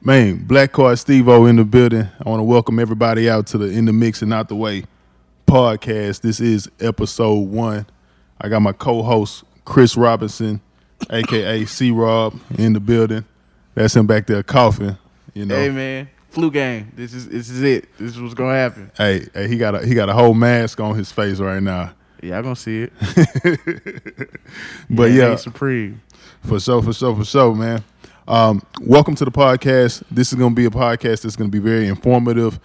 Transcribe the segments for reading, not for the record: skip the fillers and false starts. Man, Black Card Steve-O in the building. I want to welcome everybody out to the In the Mix and Out the Way podcast. This is episode 1. I got my co-host Chris Robinson, aka C Rob, in the building. That's him back there coughing. You know, hey man, flu game. This is it. This is what's gonna happen. Hey, he got a whole mask on his face right now. Yeah, I gonna see it. But yeah, supreme. For sure, man. Welcome to the podcast. This is going to be a podcast that's going to be very informative.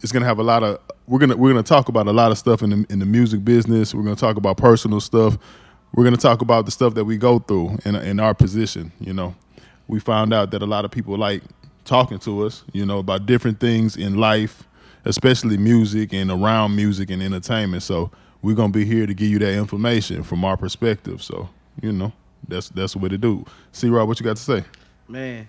It's going to have a lot of we're going to talk about a lot of stuff in the music business. We're going to talk about personal stuff. We're going to talk about the stuff that we go through in our position. You know, we found out that a lot of people like talking to us, you know, about different things in life, especially music and around music and entertainment. So we're going to be here to give you that information from our perspective. So, you know. That's the way to do. C Rob, what you got to say? Man,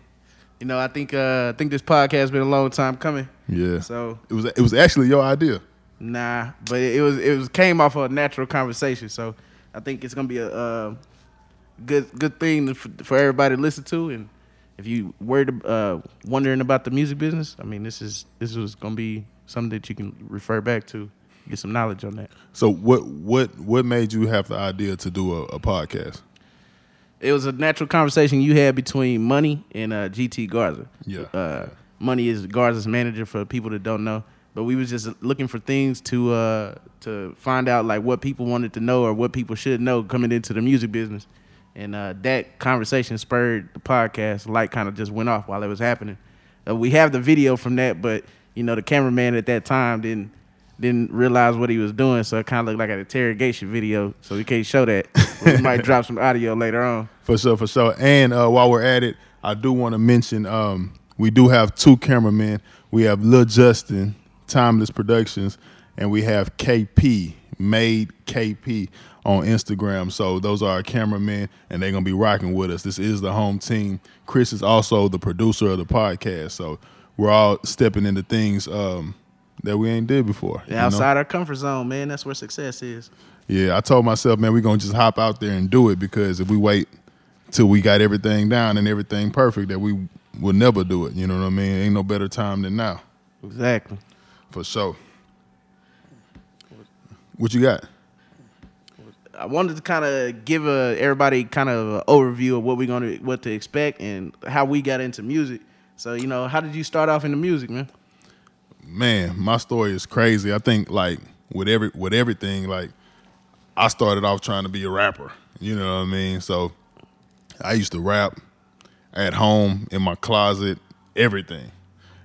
you know, I think this podcast has been a long time coming. Yeah. So it was actually your idea. Nah, but it came off a natural conversation. So I think it's gonna be a good thing for everybody to listen to. And if you worried wondering about the music business, I mean, this is gonna be something that you can refer back to, get some knowledge on that. So what made you have the idea to do a podcast? It was a natural conversation you had between Money and GT Garza. Yeah. Money is Garza's manager, for people that don't know. But we was just looking for things to find out, like, what people wanted to know or what people should know coming into the music business. And that conversation spurred the podcast. Light kind of just went off while it was happening. We have the video from that, but, you know, the cameraman at that time didn't realize what he was doing, so it kind of looked like an interrogation video, so we can't show that. We might drop some audio later on. For sure. And while we're at it, I do want to mention we do have 2 cameramen. We have Lil Justin, Timeless Productions, and we have KP, Made KP, on Instagram. So those are our cameramen, and they're going to be rocking with us. This is the home team. Chris is also the producer of the podcast, so we're all stepping into things that we ain't did before. Yeah, outside our comfort zone, man. That's where success is. Yeah, I told myself, man, we're going to just hop out there and do it, because if we wait till we got everything down and everything perfect, that we will never do it. You know what I mean? Ain't no better time than now. Exactly. For sure. What you got? I wanted to kind of give everybody kind of an overview of what to expect and how we got into music. So, you know, how did you start off in the music, man? Man, my story is crazy. I think, like, with everything, like, I started off trying to be a rapper. You know what I mean? So I used to rap at home, in my closet, everything.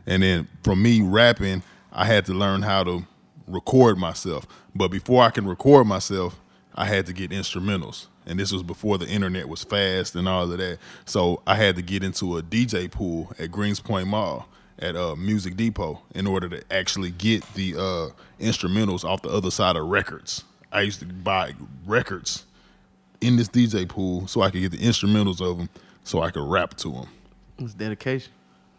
And then from me rapping, I had to learn how to record myself. But before I can record myself, I had to get instrumentals. And this was before the internet was fast and all of that. So I had to get into a DJ pool at Greenspoint Mall, at Music Depot, in order to actually get the instrumentals off the other side of records. I used to buy records in this DJ pool so I could get the instrumentals of them so I could rap to them. It was dedication.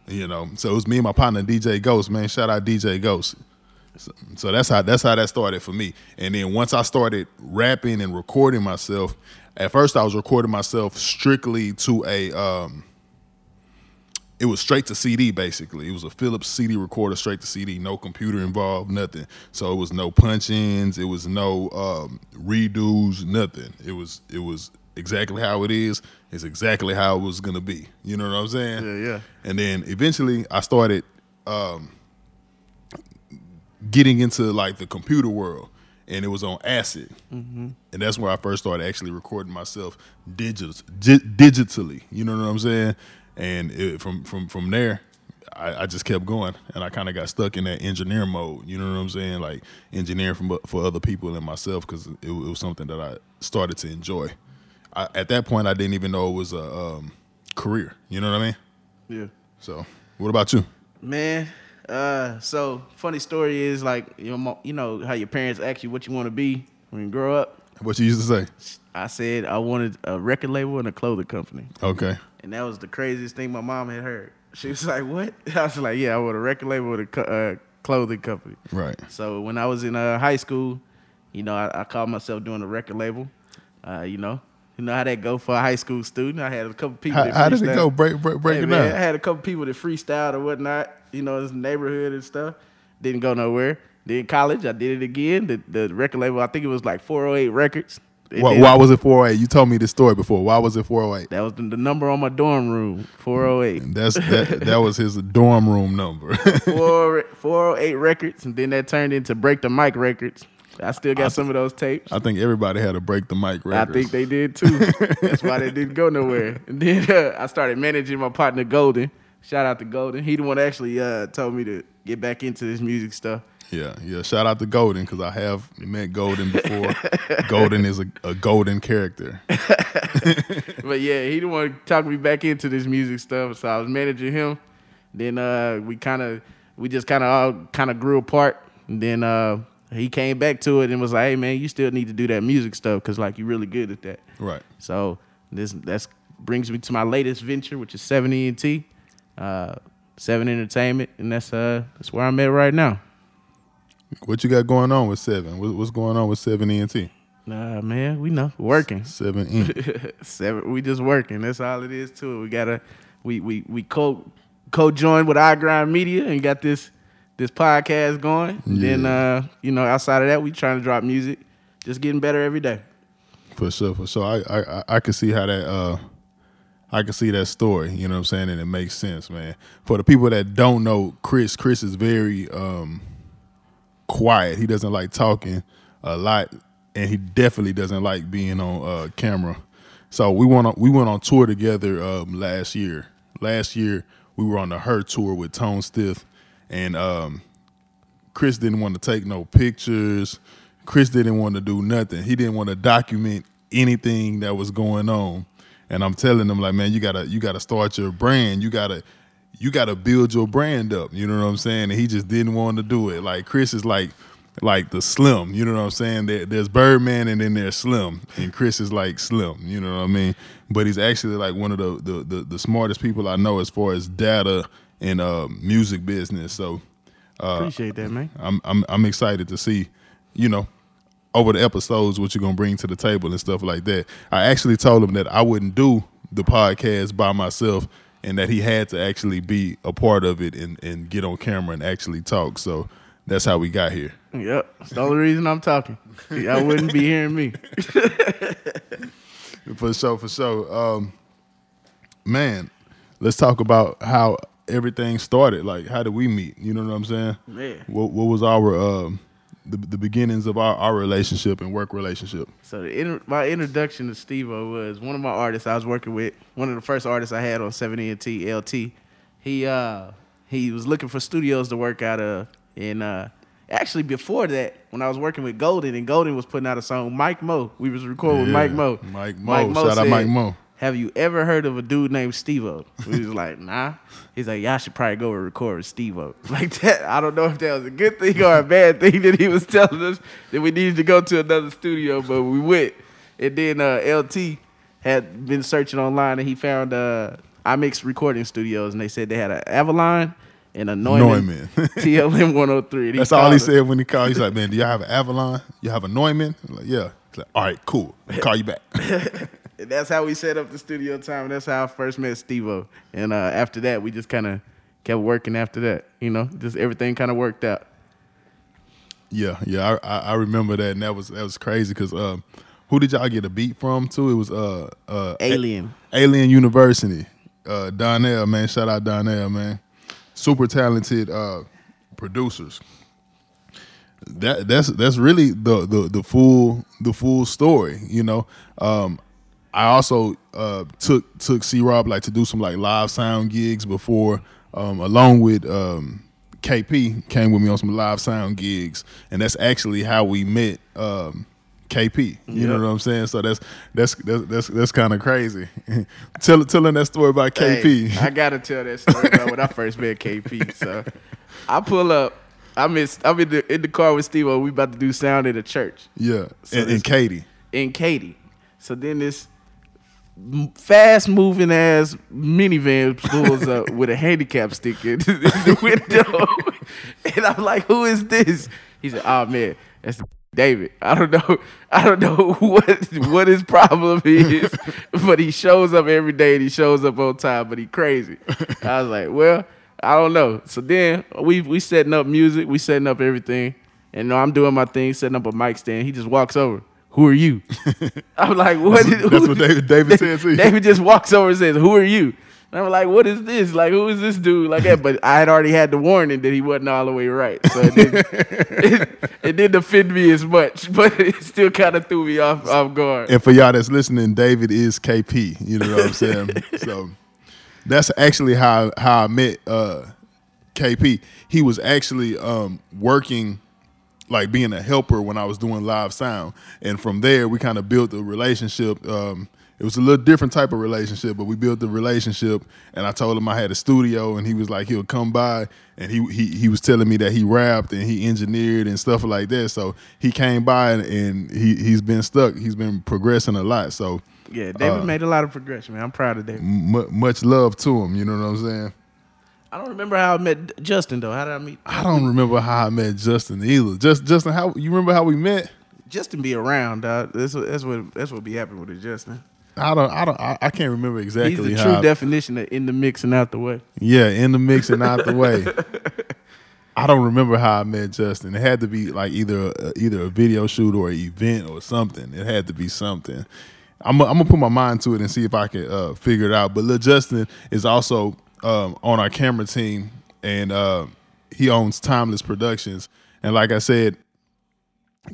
You know, so it was me and my partner, DJ Ghost, man. Shout out DJ Ghost. So that's how that started for me. And then once I started rapping and recording myself, at first I was recording myself strictly to it was straight to CD, basically. It was a Philips CD recorder, straight to CD, no computer involved, nothing. So it was no punch-ins, it was no redos, nothing. It was exactly how it is. It's exactly how it was going to be. You know what I'm saying? Yeah. And then eventually I started getting into, like, the computer world, and it was on ACID. Mm-hmm. And that's where I first started actually recording myself digitally. You know what I'm saying? And from there, I just kept going, and I kind of got stuck in that engineer mode. You know what I'm saying? Like, engineering for other people and myself, because it was something that I started to enjoy. At that point, I didn't even know it was a career. You know what I mean? Yeah. So, what about you? Man, so funny story is, like, you know how your parents ask you what you want to be when you grow up. What you used to say? I said I wanted a record label and a clothing company. Okay. And that was the craziest thing my mom had heard. She was like, what? I was like, yeah, I want a record label with a clothing company. Right. So when I was in high school, you know, I called myself doing a record label, you know. You know how that go for a high school student? I had a couple people that freestyle. How did it go? Break it up. I had a couple people that freestyled or whatnot, you know, in this neighborhood and stuff. Didn't go nowhere. Then college, I did it again. The record label, I think it was like 408 Records. Why was it 408? You told me this story before. Why was it 408? That was the number on my dorm room, 408. And that was his dorm room number. 408 Records, and then that turned into Break the Mic Records. I still got some of those tapes. I think everybody had to break the mic records. I think they did too. That's why they didn't go nowhere. And then I started managing my partner Golden. Shout out to Golden. He the one that actually told me to get back into this music stuff. Yeah. Shout out to Golden, because I have met Golden before. Golden is a golden character. But yeah, he the one talking me back into this music stuff. So I was managing him. Then we just kind of grew apart. And then he came back to it and was like, "Hey man, you still need to do that music stuff because like you're really good at that." Right. So that brings me to my latest venture, which is 7NT, 7 Entertainment, and that's where I'm at right now. What you got going on with 7? What's going on with 7NT? Nah, man, we know working. 7N. 7. We just working. That's all it is to it. We gotta we co-joined with I Grind Media and got this podcast going. Yeah. Then, you know, outside of that, we trying to drop music, just getting better every day. For sure. I can see how that, I can see that story, you know what I'm saying? And it makes sense, man. For the people that don't know, Chris is very quiet. He doesn't like talking a lot, and he definitely doesn't like being on camera. So we went on tour together last year. Last year, we were on the Her Tour with Tone Stiff. And Chris didn't want to take no pictures. Chris didn't want to do nothing. He didn't want to document anything that was going on. And I'm telling him, like, man, you gotta start your brand. You gotta build your brand up. You know what I'm saying? And he just didn't want to do it. Like, Chris is like the Slim. You know what I'm saying? There's Birdman and then there's Slim. And Chris is like Slim. You know what I mean? But he's actually like one of the smartest people I know as far as data in music business, so appreciate that, man. I'm excited to see, you know, over the episodes what you're gonna bring to the table and stuff like that. I actually told him that I wouldn't do the podcast by myself, and that he had to actually be a part of it and get on camera and actually talk. So that's how we got here. Yep, that's the only reason I'm talking. Y'all wouldn't be hearing me. For sure. Man, let's talk about how everything started. Like, how did we meet? You know what I'm saying? Yeah. What was our the beginnings of our relationship and work relationship? So my introduction to Steve-O was one of my artists I was working with. One of the first artists I had on 7NT, LT. He was looking for studios to work out of, and actually before that, when I was working with Golden, and Golden was putting out a song, Mike Mo. We was recording with Mike Mo. Mike Mo. Shout out Mike Mo. Have you ever heard of a dude named Steve-O? We was like, nah. He's like, y'all should probably go and record with Steve-O. Like that. I don't know if that was a good thing or a bad thing that he was telling us that we needed to go to another studio, but we went. And then LT had been searching online, and he found iMix Recording Studios, and they said they had an Avalon and a Neumann. TLM-103. That's all he said when he called. He's like, man, do y'all have an Avalon? You have a Neumann? I'm like, yeah. He's like, all right, cool. I'll call you back. And that's how we set up the studio time. That's how I first met Steve-O. And after that, we just kind of kept working after that. You know, just everything kind of worked out. Yeah. I remember that, and that was crazy because who did y'all get a beat from, too? It was Alien. Alien University. Donnell, man. Shout out Donnell, man. Super talented producers. That's really the full story, you know. I also took C Rob like to do some like live sound gigs before, along with KP came with me on some live sound gigs, and that's actually how we met KP. You know what I'm saying? So that's kind of crazy. Telling that story about KP. Hey, I gotta tell that story about when I first met KP. So I pull up. I'm in the car with Steve-O. We about to do sound at a church. Yeah, so and Katie. So then this fast-moving ass minivan pulls up with a handicap sticker in the window, and I'm like, "Who is this?" He said, "Oh man, that's the David. I don't know what his problem is, but he shows up every day and he shows up on time, but he crazy. I was like, well, I don't know. So then we setting up music, we setting up everything, and I'm doing my thing, setting up a mic stand. He just walks over. Who are you? I'm like, what? That's what David said to you. David just walks over and says, who are you? And I'm like, what is this? Like, who is this dude? Like that. But I had already had the warning that he wasn't all the way right. So it didn't offend me as much, but it still kind of threw me off guard. And for y'all that's listening, David is KP. You know what I'm saying? So that's actually how I met KP. He was actually working, like being a helper when I was doing live sound. And from there, we kind of built a relationship. It was a little different type of relationship, but we built the relationship, and I told him I had a studio, and he was like, he'll come by, and he was telling me that he rapped and he engineered and stuff like that. So he came by, and he's been stuck. He's been progressing a lot. So yeah, David made a lot of progression, man. I'm proud of David. Much love to him, you know what I'm saying? I don't remember how I met Justin, though. How did I meet? I don't remember how I met Justin either. Justin, how you remember how we met? Justin be around, dog. That's what be happening with Justin. I can't remember exactly. He's the true definition of in the mix and out the way. Yeah, in the mix and out the way. I don't remember how I met Justin. It had to be like either a video shoot or an event or something. It had to be something. I'm gonna put my mind to it and see if I can figure it out. But Lil Justin is also on our camera team, and he owns Timeless Productions. And like I said,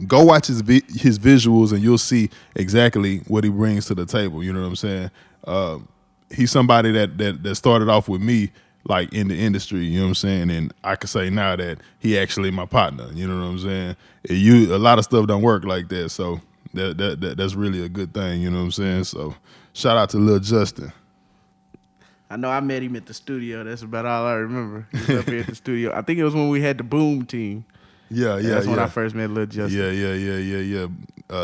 go watch his visuals and you'll see exactly what he brings to the table. You know what I'm saying? He's somebody that started off with me, like, in the industry. You know what I'm saying? And I can say now that he actually my partner. You know what I'm saying? A lot of stuff don't work like that, so that's really a good thing. You know what I'm saying? So shout out to Lil Justin. I know I met him at the studio. That's about all I remember. He was up here at the studio. I think it was when we had the Boom team. Yeah. That's when I first met Lil Justin. Yeah.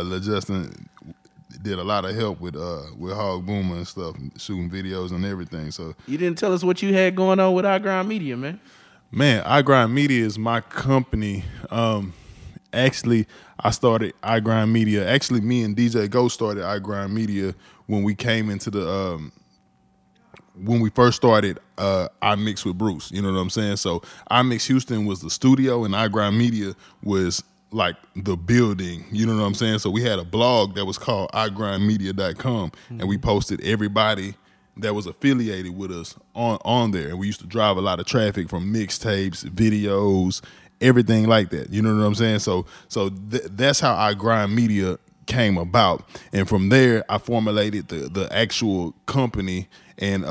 Lil Justin did a lot of help with Hog Boomer and stuff, shooting videos and everything. So you didn't tell us what you had going on with I Grind Media, man. Man, I Grind Media is my company. Actually, I started I Grind Media. Actually, me and DJ Ghost started I Grind Media when we came into the when we first started iMix with Bruce, you know what I'm saying? So iMix Houston was the studio and I Grind Media was like the building, you know what I'm saying? So we had a blog that was called igrindmedia.com, mm-hmm. and we posted everybody that was affiliated with us on there. And we used to drive a lot of traffic from mixtapes, videos, everything like that, you know what I'm saying? So that's how I Grind Media came about. And from there, I formulated the actual company, and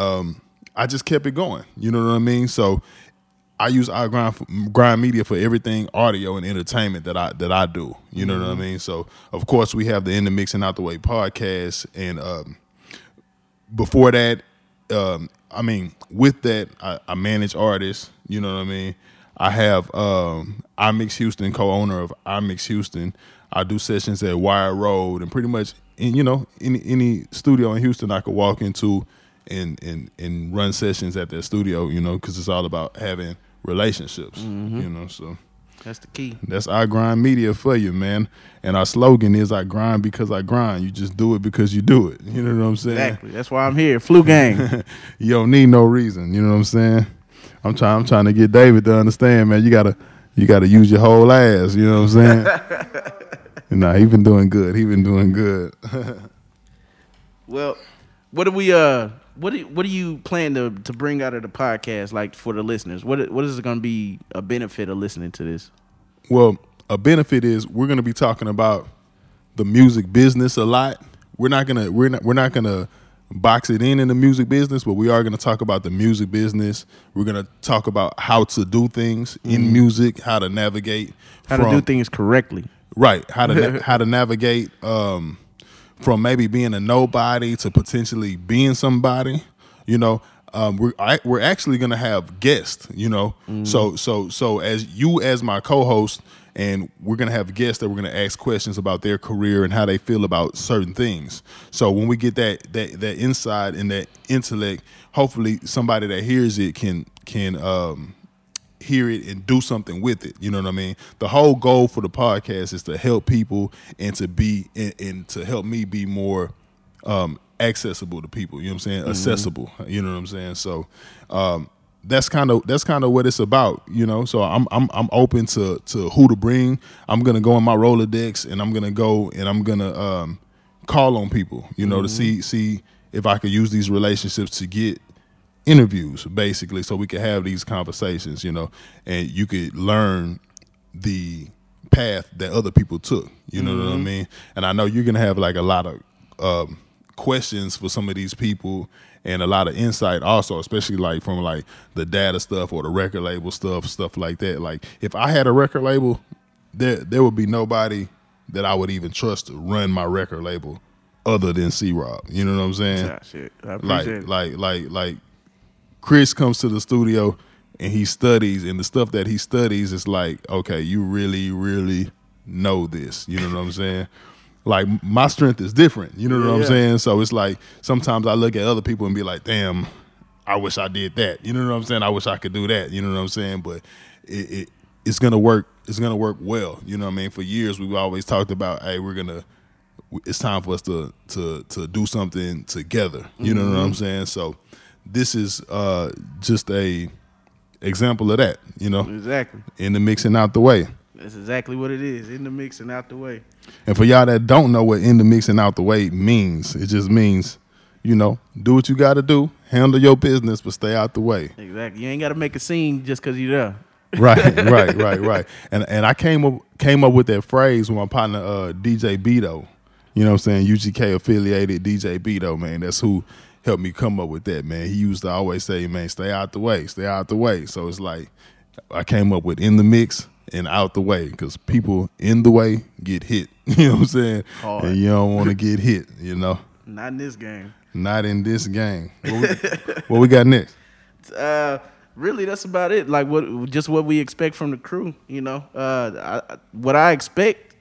I just kept it going. You know what I mean? So I use iGrind Media for everything audio and entertainment that I do. You know mm-hmm. what I mean? So, of course, we have the In the Mix and Out the Way podcast. And before that, with that, I manage artists. You know what I mean? I have iMix Houston, co-owner of iMix Houston. I do sessions at Wire Road and pretty much, any studio in Houston I could walk into and run sessions at their studio, because it's all about having relationships, mm-hmm. So that's the key. That's I Grind Media for you, man. And our slogan is I grind because I grind. You just do it because you do it. You know what I'm saying? Exactly. That's why I'm here. Flu gang. You don't need no reason. You know what I'm saying? I'm trying to get David to understand, man. You gotta use your whole ass. You know what I'm saying? Nah, he been doing good. Well, what do we what do you plan to bring out of the podcast, like, for the listeners? What is going to be a benefit of listening to this? Well, a benefit is we're going to be talking about the music business a lot. We're not gonna box it in the music business, but we are going to talk about the music business. We're going to talk about how to do things in mm-hmm. music, how to navigate, to do things correctly. Right, how to navigate from maybe being a nobody to potentially being somebody. We're actually gonna have guests. Mm-hmm. So as my co-host, and we're gonna have guests that we're gonna ask questions about their career and how they feel about certain things. So when we get that insight and that intellect, hopefully somebody that hears it can hear it and do something with it. You know what I mean? The whole goal for the podcast is to help people and to be and to help me be more accessible to people. You know what I'm saying? Mm-hmm. Accessible. You know what I'm saying? So that's kind of what it's about, you know. So I'm open to who to bring. I'm gonna go in my Rolodex and I'm gonna call on people, you know, mm-hmm. to see if I could use these relationships to get interviews, basically, so we could have these conversations, you know, and you could learn the path that other people took, you know mm-hmm. what I mean? And I know you're gonna have like a lot of questions for some of these people and a lot of insight also, especially like from like the data stuff or the record label stuff like that. Like if I had a record label, there would be nobody that I would even trust to run my record label other than C Rob. You know what I'm saying? Nah, shit. I appreciate it. Like Chris comes to the studio and he studies, and the stuff that he studies is like, okay, you really, really know this. You know what I'm saying? Like my strength is different. You know what I'm saying? So it's like sometimes I look at other people and be like, damn, I wish I did that. You know what I'm saying? I wish I could do that. You know what I'm saying? But it's gonna work. It's gonna work well. You know what I mean? For years we've always talked about, hey, it's time for us to do something together. You know mm-hmm. what I'm saying? So this is just a example of that. You know, exactly. In the mix and out the way. That's exactly what it is. In the mix and out the way. And for y'all that don't know what in the mix and out the way means, it just means, you know, do what you got to do, handle your business, but stay out the way. Exactly. You ain't got to make a scene just because you're there. Right. And I came up with that phrase with my partner, DJ Bito. You know what I'm saying? UGK affiliated DJ Bito, man. That's who helped me come up with that, man. He used to always say, man, stay out the way. So it's like I came up with in the mix and out the way, because people in the way get hit. You know what I'm saying? Hard. And you don't want to get hit, you know? Not in this game. What we got next? Really, that's about it. Like what we expect from the crew, you know? What I expect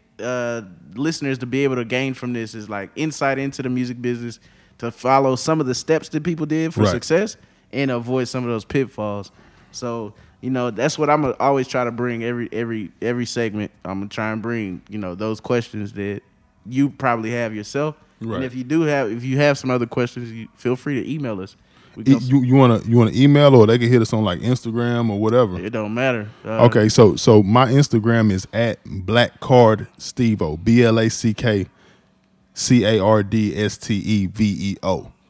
listeners to be able to gain from this is like insight into the music business, to follow some of the steps that people did for success and avoid some of those pitfalls. So, you know, that's what I'm going to always try to bring every segment. I'm going to try and bring, you know, those questions that you probably have yourself. Right. And if you have some other questions, feel free to email us. You want to email, or they can hit us on like Instagram or whatever. It don't matter. Okay, so my Instagram is at Black Card Steve-O, BlackCardsteveo.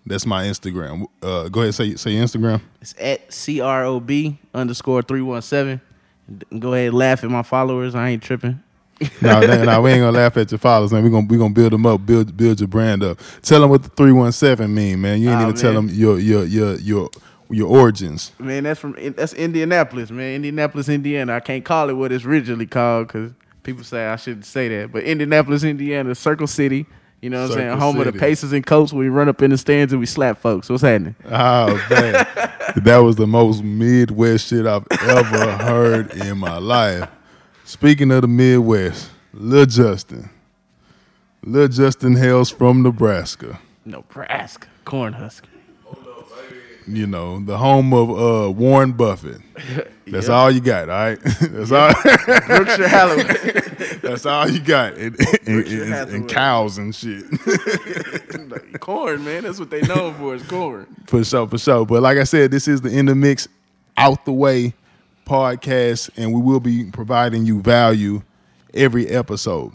That's my Instagram. Go ahead, say Instagram. It's at CROB_317. Go ahead, laugh at my followers. I ain't tripping. No, we ain't gonna laugh at your followers, man. We gonna build them up, build your brand up. Tell them what the 317 mean, man. You ain't even tell them your origins. Man, that's Indianapolis, man. Indianapolis, Indiana. I can't call it what it's originally called because people say I shouldn't say that. But Indianapolis, Indiana, Circle City. You know what I'm saying? Home City. Of the Pacers and Colts. We run up in the stands and we slap folks. What's happening? Oh, man. That was the most Midwest shit I've ever heard in my life. Speaking of the Midwest, Lil Justin hails from Nebraska. Cornhusker. You know, the home of Warren Buffett. That's all you got, all right? That's all. Berkshire Hathaway. That's all you got. And cows and shit. Like corn, man. That's what they known for, is corn. For sure. But like I said, this is the In the Mix, Out the Way podcast, and we will be providing you value every episode.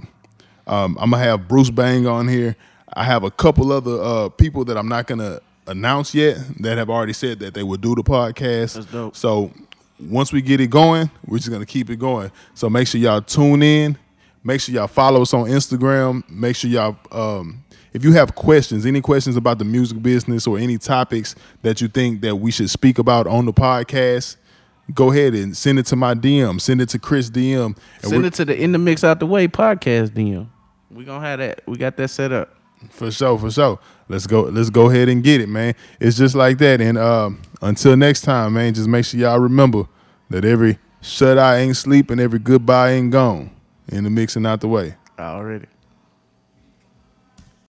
I'm going to have Bruce Bang on here. I have a couple other people that I'm not going to announce yet that have already said that they will do the podcast. That's dope. So once we get it going, we're just going to keep it going. So make sure y'all tune in. Make sure y'all follow us on Instagram. Make sure y'all, if you have questions, any questions about the music business or any topics that you think that we should speak about on the podcast, go ahead and send it to my DM. Send it to Chris DM. Send it to the In the Mix Out the Way podcast DM. We're going to have that. We got that set up. For sure. Let's go ahead and get it, man. It's just like that. And until next time, man, just make sure y'all remember that every shut-eye ain't sleep and every goodbye ain't gone. In the mix and out the way. Already.